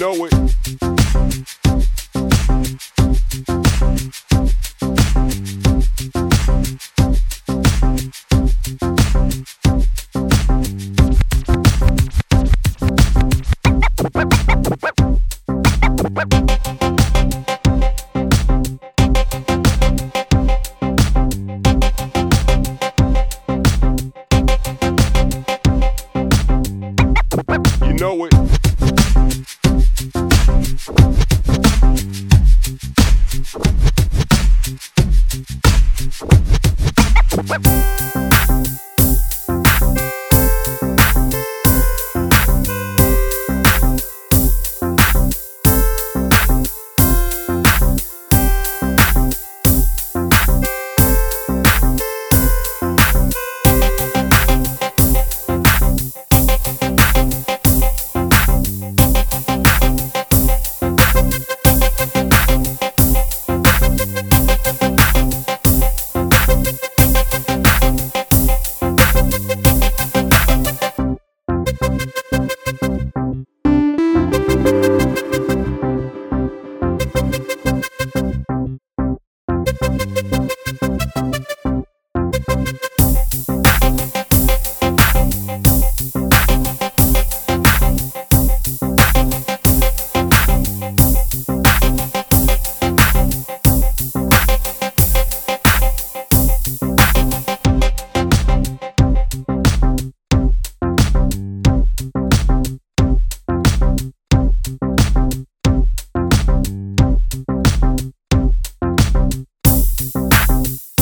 know it. You know it.